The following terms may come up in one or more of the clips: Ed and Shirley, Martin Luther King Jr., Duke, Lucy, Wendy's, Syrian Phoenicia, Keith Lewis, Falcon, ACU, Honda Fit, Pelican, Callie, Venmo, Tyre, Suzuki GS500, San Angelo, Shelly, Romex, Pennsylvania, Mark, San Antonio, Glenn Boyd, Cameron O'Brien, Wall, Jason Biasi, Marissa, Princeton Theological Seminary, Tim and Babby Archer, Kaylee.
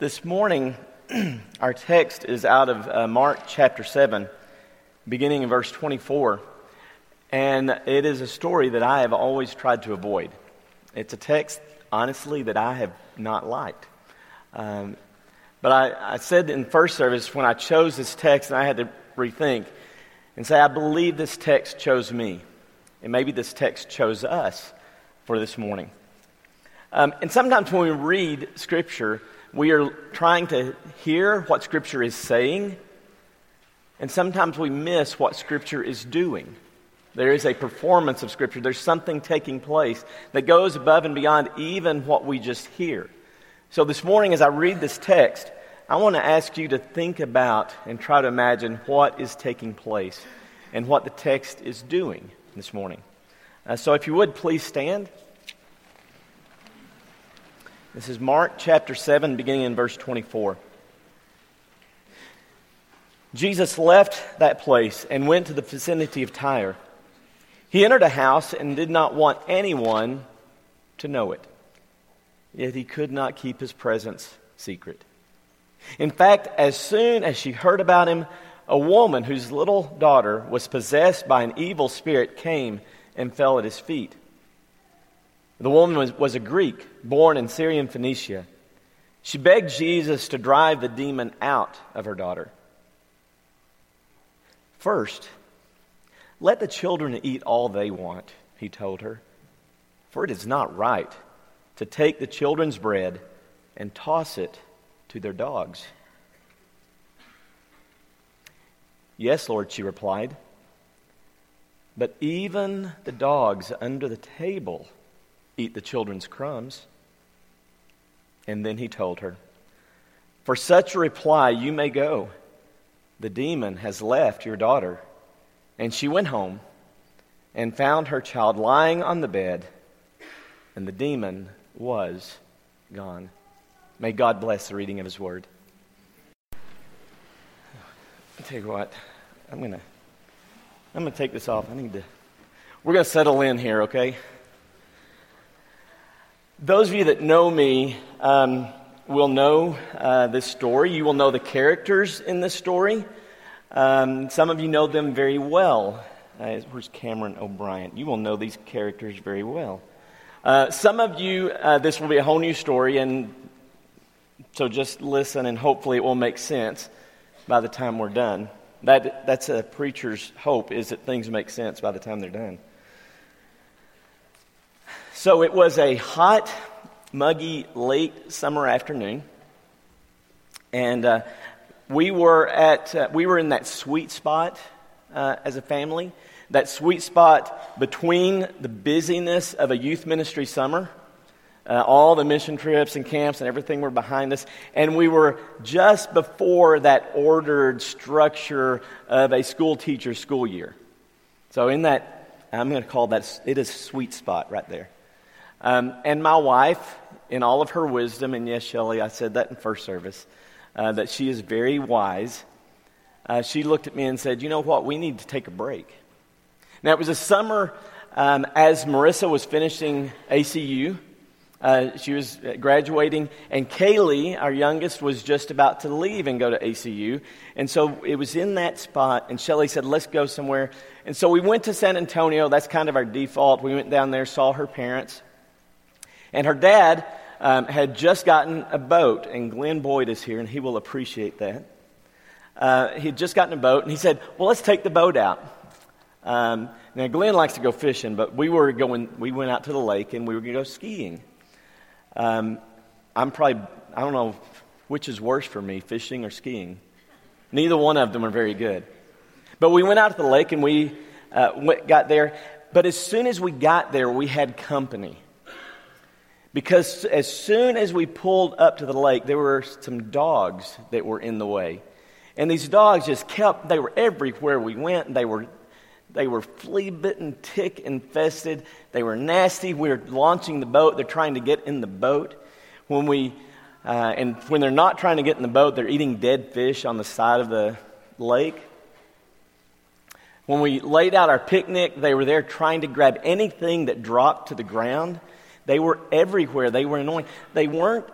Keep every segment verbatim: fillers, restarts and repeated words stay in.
This morning, our text is out of uh, Mark chapter seven, beginning in verse twenty-four, and it is a story that I have always tried to avoid. It's a text, honestly, that I have not liked. Um, but I, I said in first service, when I chose this text, and I had to rethink and say, I believe this text chose me, and maybe this text chose us for this morning. Um, and sometimes when we read Scripture, we are trying to hear what Scripture is saying, and sometimes we miss what Scripture is doing. There is a performance of Scripture. There's something taking place that goes above and beyond even what we just hear. So this morning, as I read this text, I want to ask you to think about and try to imagine what is taking place and what the text is doing this morning. Uh, so if you would, please stand. This is Mark chapter seven, beginning in verse twenty-four. Jesus left that place and went to the vicinity of Tyre. He entered a house and did not want anyone to know it. Yet he could not keep his presence secret. In fact, as soon as she heard about him, a woman whose little daughter was possessed by an evil spirit came and fell at his feet. The woman was, was a Greek, born in Syrian Phoenicia. She begged Jesus to drive the demon out of her daughter. First, let the children eat all they want, he told her, for it is not right to take the children's bread and toss it to their dogs. Yes, Lord, she replied, but even the dogs under the table eat the children's crumbs. And then he told her, for such a reply you may go. The demon has left your daughter. And she went home and found her child lying on the bed, and the demon was gone. May God bless the reading of his word. I'll tell you what, I'm gonna I'm gonna take this off. I need to we're gonna settle in here, okay? Those of you that know me um, will know uh, this story. You will know the characters in this story. Um, some of you know them very well. Uh, where's Cameron O'Brien? You will know these characters very well. Uh, some of you, uh, this will be a whole new story, and so just listen, and hopefully it will make sense by the time we're done. That that's a preacher's hope, is that things make sense by the time they're done. So it was a hot, muggy, late summer afternoon, and uh, we were at uh, we were in that sweet spot uh, as a family, that sweet spot between the busyness of a youth ministry summer, uh, all the mission trips and camps and everything were behind us, and we were just before that ordered structure of a school teacher's school year. So in that, I'm going to call that, it is sweet spot right there. Um, and my wife, in all of her wisdom, and yes, Shelly, I said that in first service, uh, that she is very wise, uh, she looked at me and said, you know what, we need to take a break. Now, it was a summer um, as Marissa was finishing A C U. Uh, she was graduating, and Kaylee, our youngest, was just about to leave and go to A C U. And so it was in that spot, and Shelly said, let's go somewhere. And so we went to San Antonio. That's kind of our default. We went down there, saw her parents. And her dad um, had just gotten a boat, and Glenn Boyd is here, and he will appreciate that. Uh, he had just gotten a boat, and he said, well, let's take the boat out. Um, now, Glenn likes to go fishing, but we were going. We went out to the lake, and we were going to go skiing. Um, I'm probably, I don't know which is worse for me, fishing or skiing. Neither one of them are very good. But we went out to the lake, and we uh, went, got there. But as soon as we got there, we had company. Because as soon as we pulled up to the lake, there were some dogs that were in the way. And these dogs just kept, they were everywhere we went. They were they were flea-bitten, tick-infested. They were nasty. We were launching the boat. They're trying to get in the boat. When we, uh, and when they're not trying to get in the boat, they're eating dead fish on the side of the lake. When we laid out our picnic, they were there trying to grab anything that dropped to the ground. They were everywhere. They were annoying. They weren't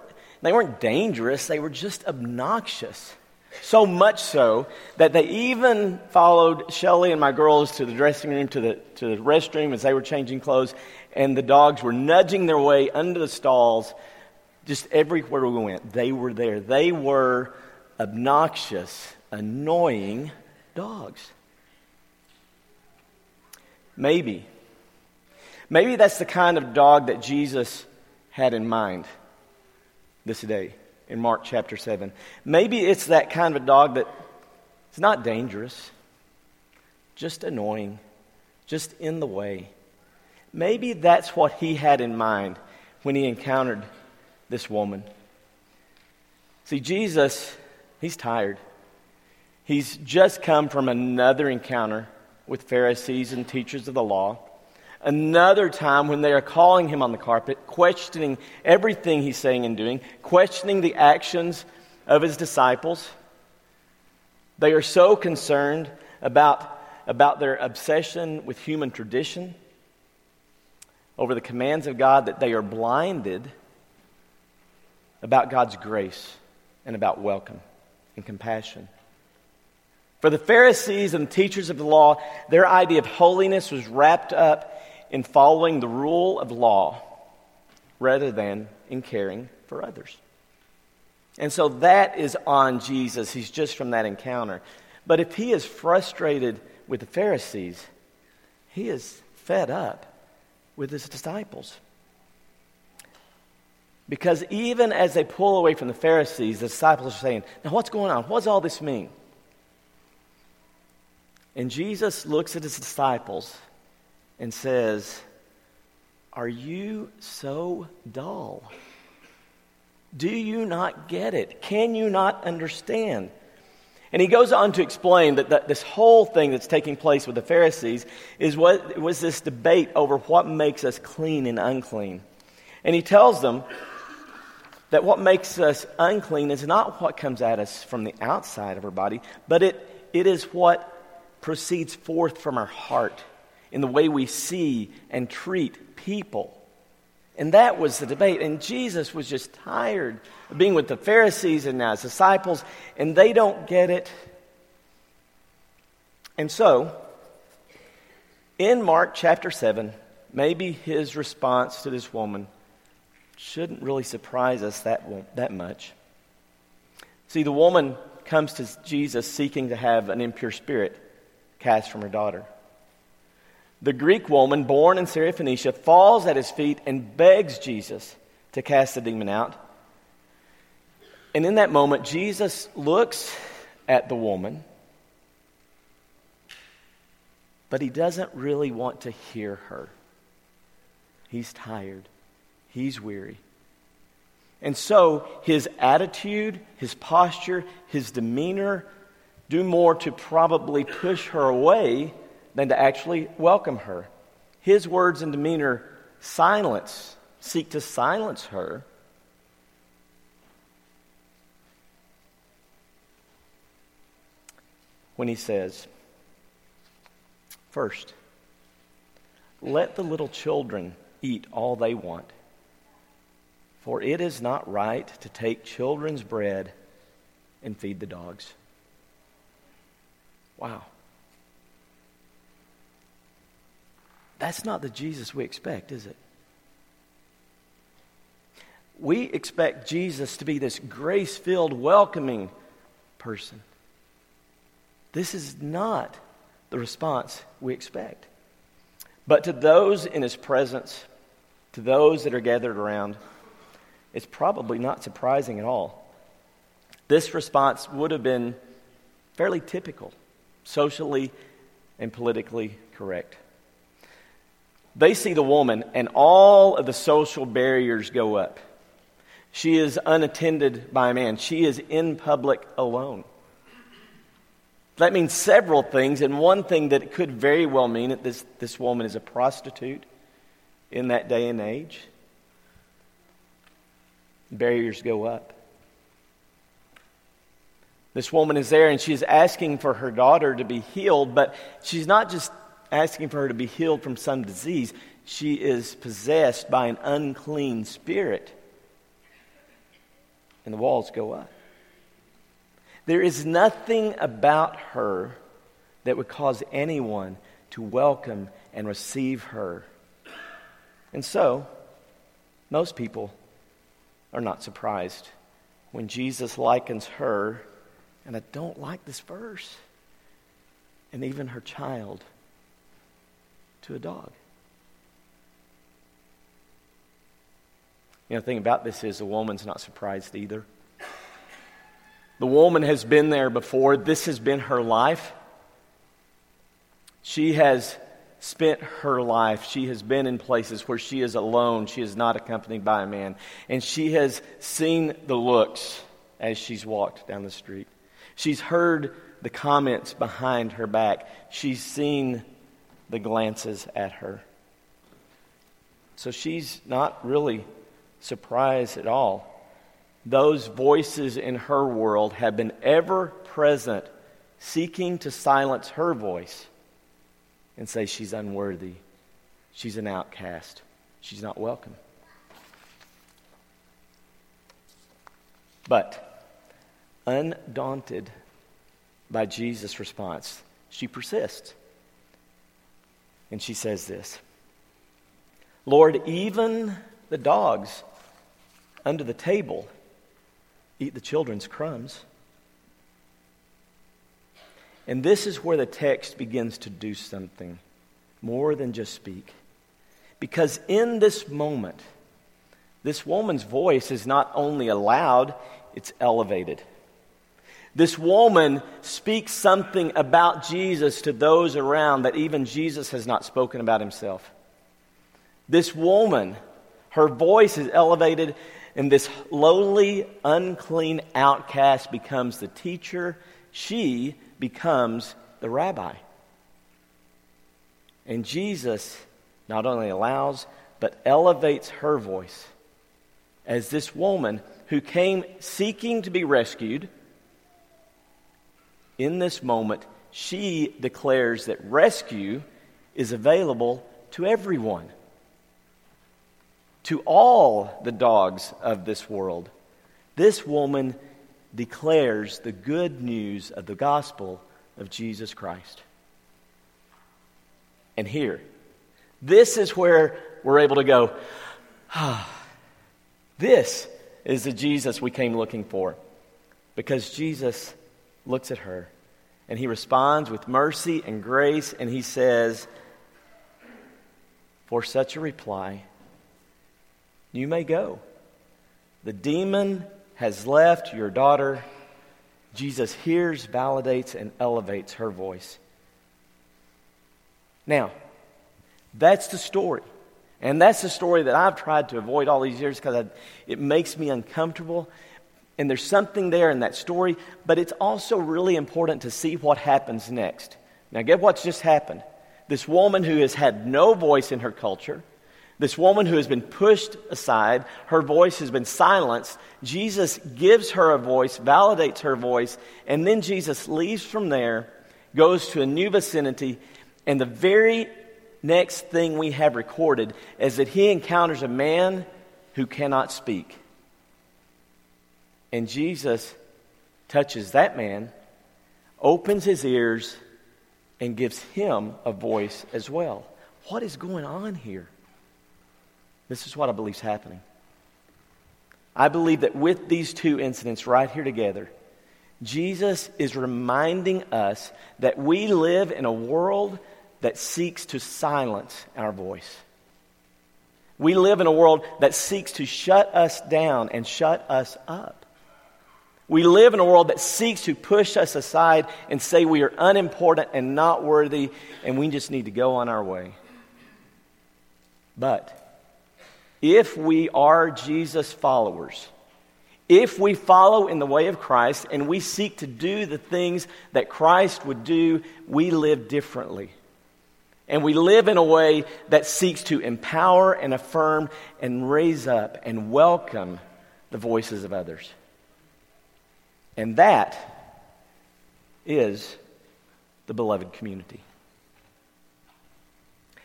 They weren't dangerous. They were just obnoxious. So much so that they even followed Shelly and my girls to the dressing room, to the to the restroom as they were changing clothes, and the dogs were nudging their way under the stalls just everywhere we went. They were there. They were obnoxious, annoying dogs. Maybe. Maybe that's the kind of dog that Jesus had in mind this day in Mark chapter seven. Maybe it's that kind of a dog that it's not dangerous, just annoying, just in the way. Maybe that's what he had in mind when he encountered this woman. See, Jesus, he's tired. He's just come from another encounter with Pharisees and teachers of the law. Another time when they are calling him on the carpet, questioning everything he's saying and doing, questioning the actions of his disciples. They are so concerned about, about their obsession with human tradition, over the commands of God, that they are blinded about God's grace and about welcome and compassion. For the Pharisees and teachers of the law, their idea of holiness was wrapped up in following the rule of law rather than in caring for others. And so that is on Jesus. He's just from that encounter. But if he is frustrated with the Pharisees, he is fed up with his disciples. Because even as they pull away from the Pharisees, the disciples are saying, "Now what's going on? What does all this mean?" And Jesus looks at his disciples and says, "Are you so dull? Do you not get it? Can you not understand?" And he goes on to explain that, that this whole thing that's taking place with the Pharisees is what was this debate over what makes us clean and unclean. And he tells them that what makes us unclean is not what comes at us from the outside of our body, but it it is what proceeds forth from our heart in the way we see and treat people. And that was the debate. And Jesus was just tired of being with the Pharisees and now his disciples, and they don't get it. And so, in Mark chapter seven, maybe his response to this woman shouldn't really surprise us that, that much. See, the woman comes to Jesus seeking to have an impure spirit cast from her daughter. The Greek woman, born in Syrian Phoenicia, falls at his feet and begs Jesus to cast the demon out. And in that moment, Jesus looks at the woman, but he doesn't really want to hear her. He's tired. He's weary. And so his attitude, his posture, his demeanor do more to probably push her away than to actually welcome her. His words and demeanor silence, seek to silence her. When he says, "First, let the little children eat all they want, for it is not right to take children's bread and feed the dogs." Wow. That's not the Jesus we expect, is it? We expect Jesus to be this grace-filled, welcoming person. This is not the response we expect. But to those in his presence, to those that are gathered around, it's probably not surprising at all. This response would have been fairly typical, socially and politically correct. They see the woman, and all of the social barriers go up. She is unattended by a man. She is in public alone. That means several things, and one thing that it could very well mean that this, this woman is a prostitute in that day and age. Barriers go up. This woman is there, and she is asking for her daughter to be healed, but she's not just asking for her to be healed from some disease. She is possessed by an unclean spirit. and the walls go up. There is nothing about her that would cause anyone to welcome and receive her. And so, most people are not surprised when Jesus likens her, and I don't like this verse, and even her child, to a dog. You know, the thing about this is the woman's not surprised either. The woman has been there before. This has been her life. She has spent her life. She has been in places where she is alone. She is not accompanied by a man. And she has seen the looks as she's walked down the street. She's heard the comments behind her back. She's seen the glances at her. So she's not really surprised at all. Those voices in her world have been ever present, seeking to silence her voice and say she's unworthy, she's an outcast, she's not welcome. But undaunted by Jesus' response, she persists. And she says this, "Lord, even the dogs under the table eat the children's crumbs." And this is where the text begins to do something more than just speak. Because in this moment, this woman's voice is not only allowed, it's elevated. This woman speaks something about Jesus to those around that even Jesus has not spoken about himself. This woman, her voice is elevated, and this lowly, unclean outcast becomes the teacher. She becomes the rabbi. And Jesus not only allows, but elevates her voice as this woman who came seeking to be rescued. In this moment, she declares that rescue is available to everyone, to all the dogs of this world. This woman declares the good news of the gospel of Jesus Christ. And here, this is where we're able to go, ah, this is the Jesus we came looking for. Because Jesus looks at her and he responds with mercy and grace, and he says, "For such a reply, you may go. The demon has left your daughter." Jesus hears, validates, and elevates her voice. Now, that's the story. And that's the story that I've tried to avoid all these years because it makes me uncomfortable. And there's something there in that story, but it's also really important to see what happens next. Now, get what's just happened. This woman who has had no voice in her culture, this woman who has been pushed aside, her voice has been silenced. Jesus gives her a voice, validates her voice, and then Jesus leaves from there, goes to a new vicinity, and the very next thing we have recorded is that he encounters a man who cannot speak. And Jesus touches that man, opens his ears, and gives him a voice as well. What is going on here? This is what I believe is happening. I believe that with these two incidents right here together, Jesus is reminding us that we live in a world that seeks to silence our voice. We live in a world that seeks to shut us down and shut us up. We live in a world that seeks to push us aside and say we are unimportant and not worthy, and we just need to go on our way. But if we are Jesus followers, if we follow in the way of Christ and we seek to do the things that Christ would do, we live differently. And we live in a way that seeks to empower and affirm and raise up and welcome the voices of others. And that is the beloved community.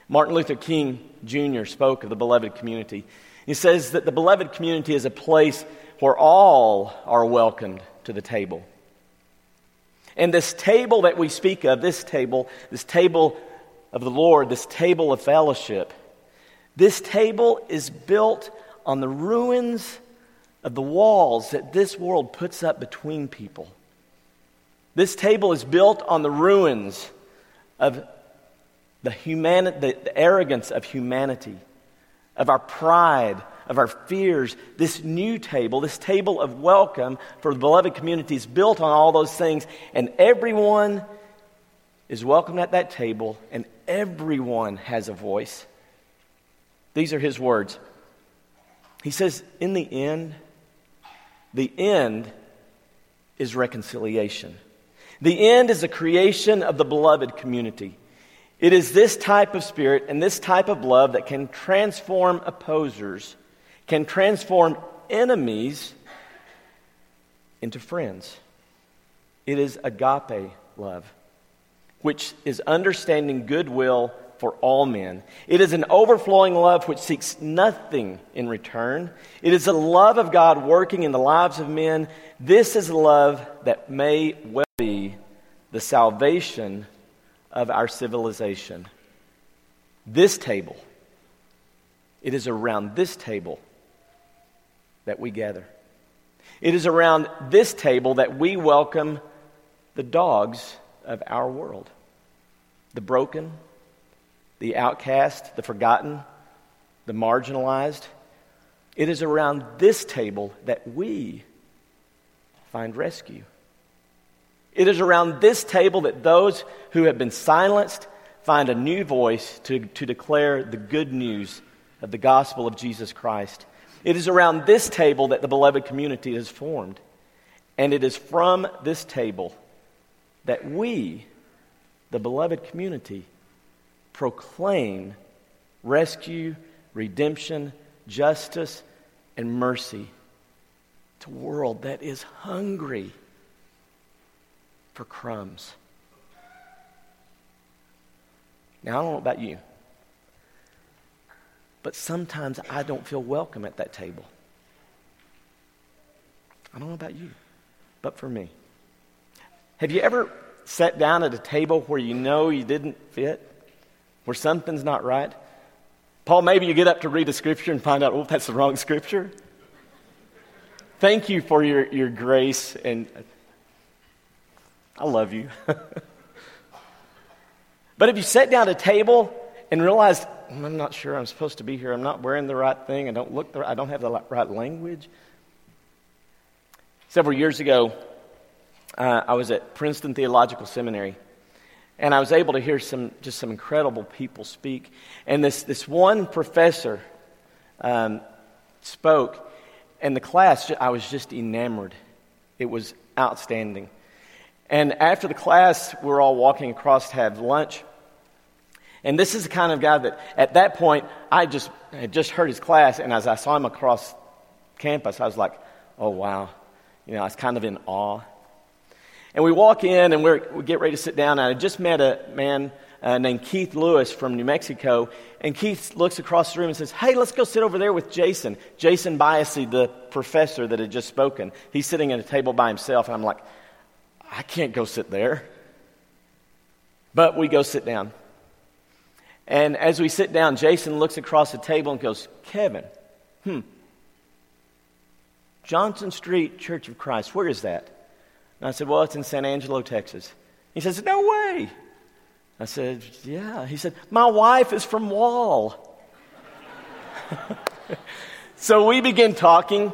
Martin Luther King Junior spoke of the beloved community. He says that the beloved community is a place where all are welcomed to the table. And this table that we speak of, this table, this table of the Lord, this table of fellowship, this table is built on the ruins of the walls that this world puts up between people. This table is built on the ruins of the, humani- the, the arrogance of humanity, of our pride, of our fears. This new table, this table of welcome for the beloved community is built on all those things, and everyone is welcomed at that table, and everyone has a voice. These are his words. He says, in the end, the end is reconciliation. The end is the creation of the beloved community. It is this type of spirit and this type of love that can transform opposers, can transform enemies into friends. It is agape love, which is understanding goodwill for all men. It is an overflowing love which seeks nothing in return. It is the love of God working in the lives of men. This is love that may well be the salvation of our civilization. This table, it is around this table that we gather. It is around this table that we welcome the dogs of our world, the broken, the outcast, the forgotten, the marginalized. It is around this table that we find rescue. It is around this table that those who have been silenced find a new voice to, to declare the good news of the gospel of Jesus Christ. It is around this table that the beloved community is formed. And it is from this table that we, the beloved community, proclaim rescue, redemption, justice, and mercy to a world that is hungry for crumbs. Now, I don't know about you, but sometimes I don't feel welcome at that table. I don't know about you, but for me. Have you ever sat down at a table where you know you didn't fit, where something's not right? Paul, maybe you get up to read a scripture and find out, oh, that's the wrong scripture. Thank you for your, your grace and I love you. But if you sat down at a table and realized, I'm not sure I'm supposed to be here, I'm not wearing the right thing, I don't look the right, I don't have the right language. Several years ago, uh, I was at Princeton Theological Seminary, and I was able to hear some just some incredible people speak. And this this one professor um, spoke, and the class, I was just enamored. It was outstanding. And after the class, we're all walking across to have lunch. And this is the kind of guy that, at that point, I just I had just heard his class, and as I saw him across campus, I was like, oh, wow. You know, I was kind of in awe. And we walk in, and we're, we get ready to sit down, and I just met a man uh, named Keith Lewis from New Mexico, and Keith looks across the room and says, hey, let's go sit over there with Jason. Jason Biasi, the professor that had just spoken. He's sitting at a table by himself, and I'm like, I can't go sit there. But we go sit down. And as we sit down, Jason looks across the table and goes, Kevin, hmm, Johnson Street Church of Christ, where is that? And I said, well, it's in San Angelo, Texas. He says, no way. I said, yeah. He said, my wife is from Wall. So we begin talking.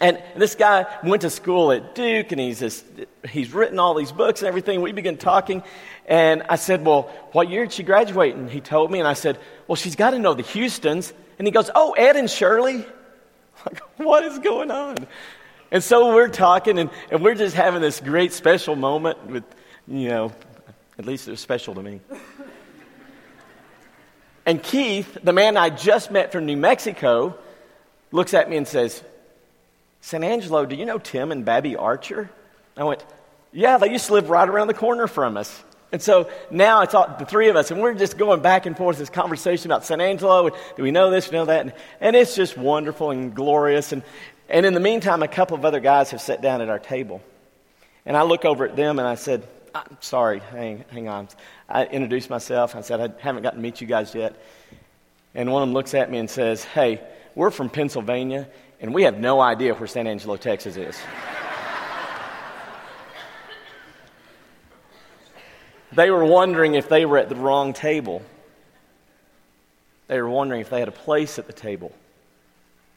And this guy went to school at Duke, and he's just, he's written all these books and everything. We began talking, and I said, well, what year did she graduate? And he told me, and I said, well, she's got to know the Houstons. And he goes, oh, Ed and Shirley? Like, what is going on? And so we're talking, and, and we're just having this great special moment with, you know, at least it was special to me. And Keith, the man I just met from New Mexico, looks at me and says, San Angelo, do you know Tim and Babby Archer? I went, yeah, they used to live right around the corner from us. And so now it's all, the three of us, and we're just going back and forth this conversation about San Angelo, and do we know this, know that? And, and it's just wonderful and glorious. And And in the meantime, a couple of other guys have sat down at our table. And I look over at them and I said, I'm sorry, hang, hang on. I introduced myself. I said, I haven't gotten to meet you guys yet. And one of them looks at me and says, hey, we're from Pennsylvania, and we have no idea where San Angelo, Texas is. They were wondering if they were at the wrong table. They were wondering if they had a place at the table.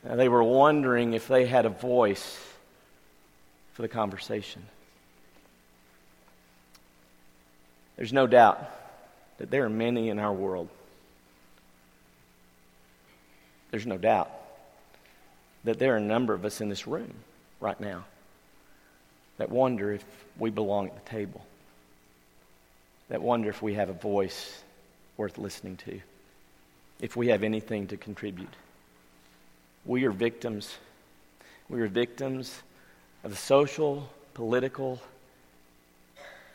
And they were wondering if they had a voice for the conversation. There's no doubt that there are many in our world. There's no doubt that there are a number of us in this room right now that wonder if we belong at the table, that wonder if we have a voice worth listening to, if we have anything to contribute. We are victims. We are victims of the social, political,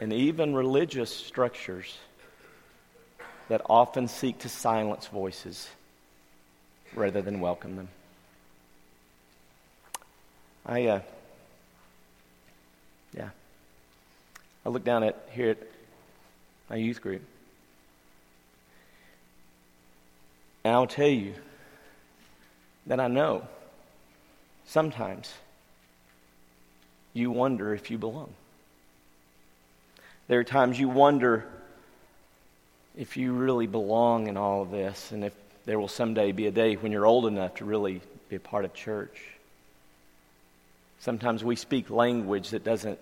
and even religious structures that often seek to silence voices rather than welcome them. I, uh, yeah, I look down at here at my youth group, and I'll tell you that I know sometimes you wonder if you belong. There are times you wonder if you really belong in all of this, and if there will someday be a day when you're old enough to really be a part of church. Sometimes we speak language that doesn't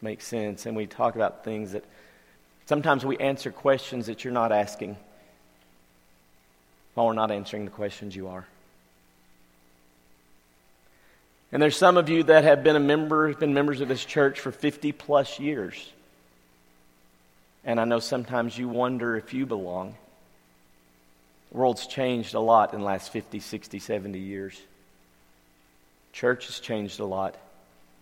make sense, and we talk about things that... Sometimes we answer questions that you're not asking while we're not answering the questions you are. And there's some of you that have been a member, been members of this church for fifty plus years. And I know sometimes you wonder if you belong. The world's changed a lot in the last fifty, sixty, seventy years. Church has changed a lot.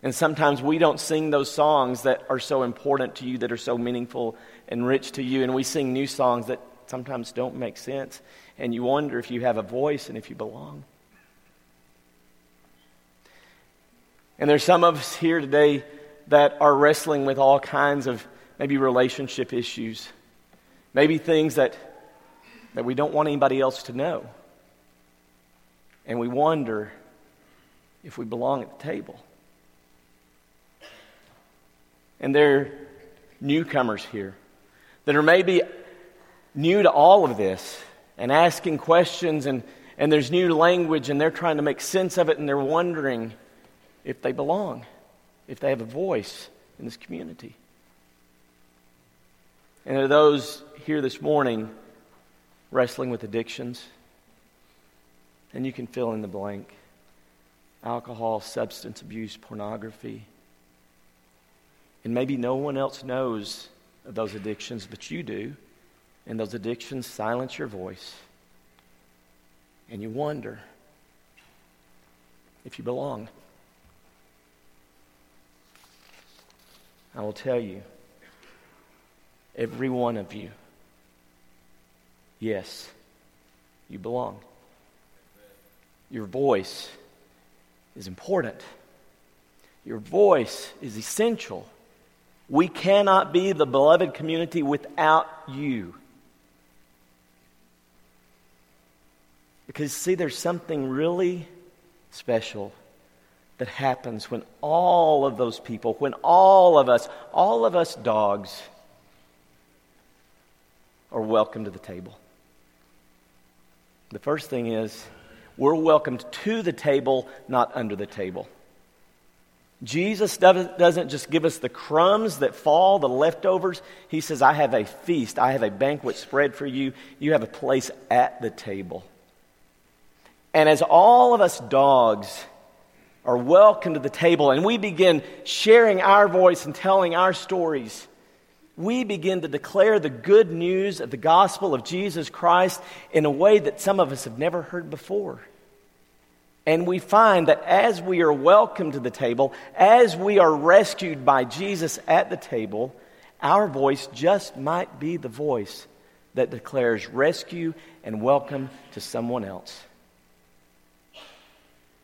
And sometimes we don't sing those songs that are so important to you, that are so meaningful and rich to you. And we sing new songs that sometimes don't make sense. And you wonder if you have a voice and if you belong. And there's some of us here today that are wrestling with all kinds of maybe relationship issues. Maybe things that... that we don't want anybody else to know. And we wonder if we belong at the table. And there are newcomers here that are maybe new to all of this and asking questions, and, and there's new language, and they're trying to make sense of it, and they're wondering if they belong, if they have a voice in this community. And there are those here this morning wrestling with addictions, and you can fill in the blank: alcohol, substance abuse, pornography. And maybe no one else knows of those addictions, but you do, and those addictions silence your voice, and you wonder if you belong. I will tell you, every one of you, yes, you belong. Your voice is important. Your voice is essential. We cannot be the beloved community without you. Because, see, there's something really special that happens when all of those people, when all of us, all of us dogs, are welcome to the table. The first thing is, we're welcomed to the table, not under the table. Jesus doesn't just give us the crumbs that fall, the leftovers. He says, I have a feast. I have a banquet spread for you. You have a place at the table. And as all of us dogs are welcome to the table, and we begin sharing our voice and telling our stories, we begin to declare the good news of the gospel of Jesus Christ in a way that some of us have never heard before. And we find that as we are welcomed to the table, as we are rescued by Jesus at the table, our voice just might be the voice that declares rescue and welcome to someone else.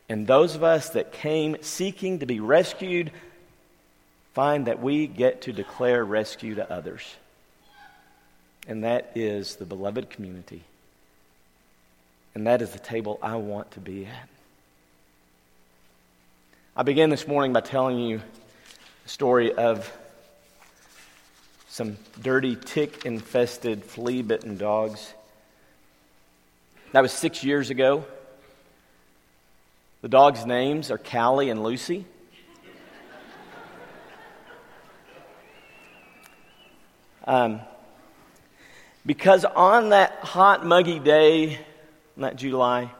And those of us that came seeking to be rescued find that we get to declare rescue to others. And that is the beloved community. And that is the table I want to be at. I began this morning by telling you the story of some dirty, tick-infested, flea-bitten dogs. That was six years ago. The dogs' names are Callie and Lucy. Um, because on that hot, muggy day, on that July,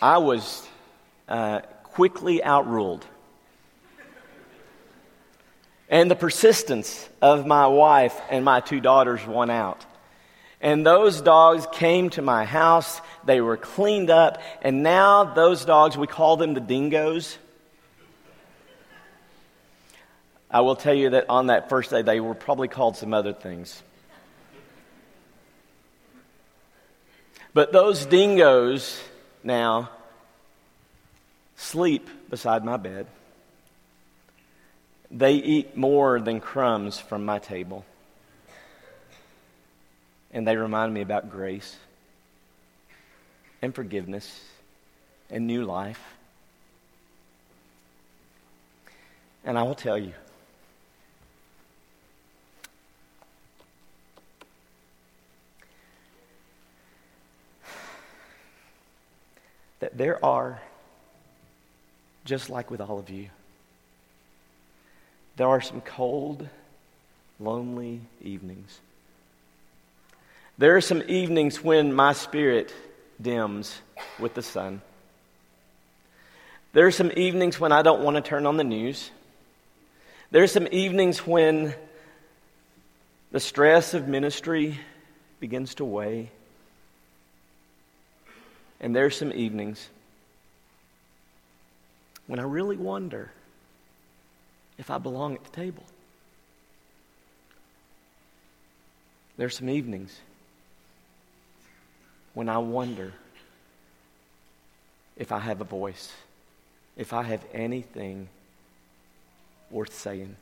I was uh, quickly outruled. And the persistence of my wife and my two daughters won out. And those dogs came to my house, they were cleaned up, and now those dogs, we call them the dingoes. I will tell you that on that first day, they were probably called some other things. But those dingoes now sleep beside my bed. They eat more than crumbs from my table. And they remind me about grace and forgiveness and new life. And I will tell you, that there are, just like with all of you, there are some cold, lonely evenings. There are some evenings when my spirit dims with the sun. There are some evenings when I don't want to turn on the news. There are some evenings when the stress of ministry begins to weigh. And there are some evenings when I really wonder if I belong at the table. There are some evenings when I wonder if I have a voice, if I have anything worth saying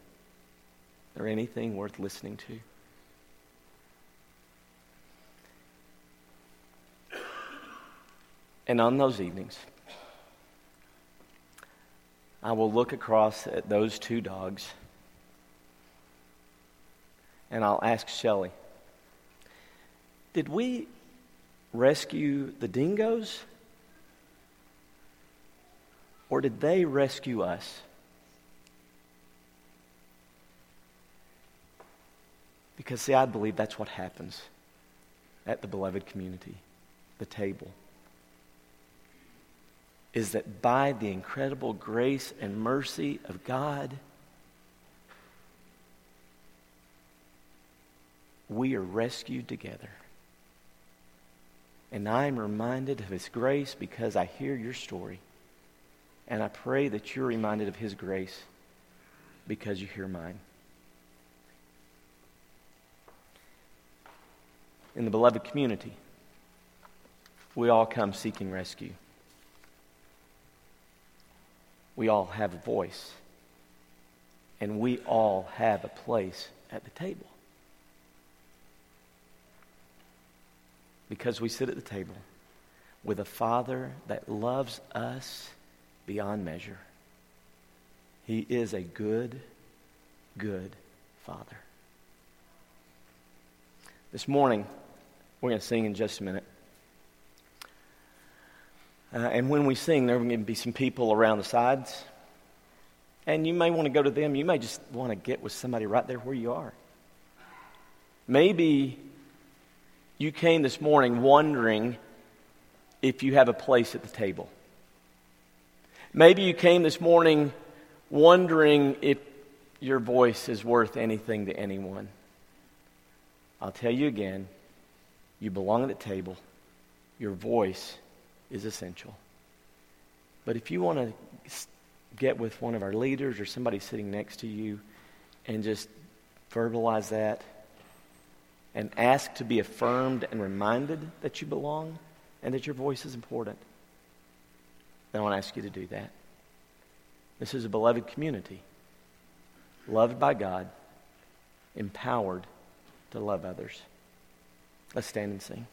or anything worth listening to. And on those evenings, I will look across at those two dogs and I'll ask Shelly, did we rescue the dingoes? Or did they rescue us? Because, see, I believe that's what happens at the beloved community, the table, is that by the incredible grace and mercy of God, we are rescued together. And I'm reminded of His grace because I hear your story. And I pray that you're reminded of His grace because you hear mine. In the beloved community, we all come seeking rescue. We all have a voice. And we all have a place at the table. Because we sit at the table with a Father that loves us beyond measure. He is a good, good Father. This morning, we're going to sing in just a minute. Uh, and when we sing, there are going to be some people around the sides. And you may want to go to them. You may just want to get with somebody right there where you are. Maybe you came this morning wondering if you have a place at the table. Maybe you came this morning wondering if your voice is worth anything to anyone. I'll tell you again, you belong at the table. Your voice is essential. But if you want to get with one of our leaders or somebody sitting next to you and just verbalize that, and ask to be affirmed and reminded that you belong and that your voice is important, Then I want to ask you to do that. This is a beloved community, loved by God, empowered to love others. Let's stand and sing.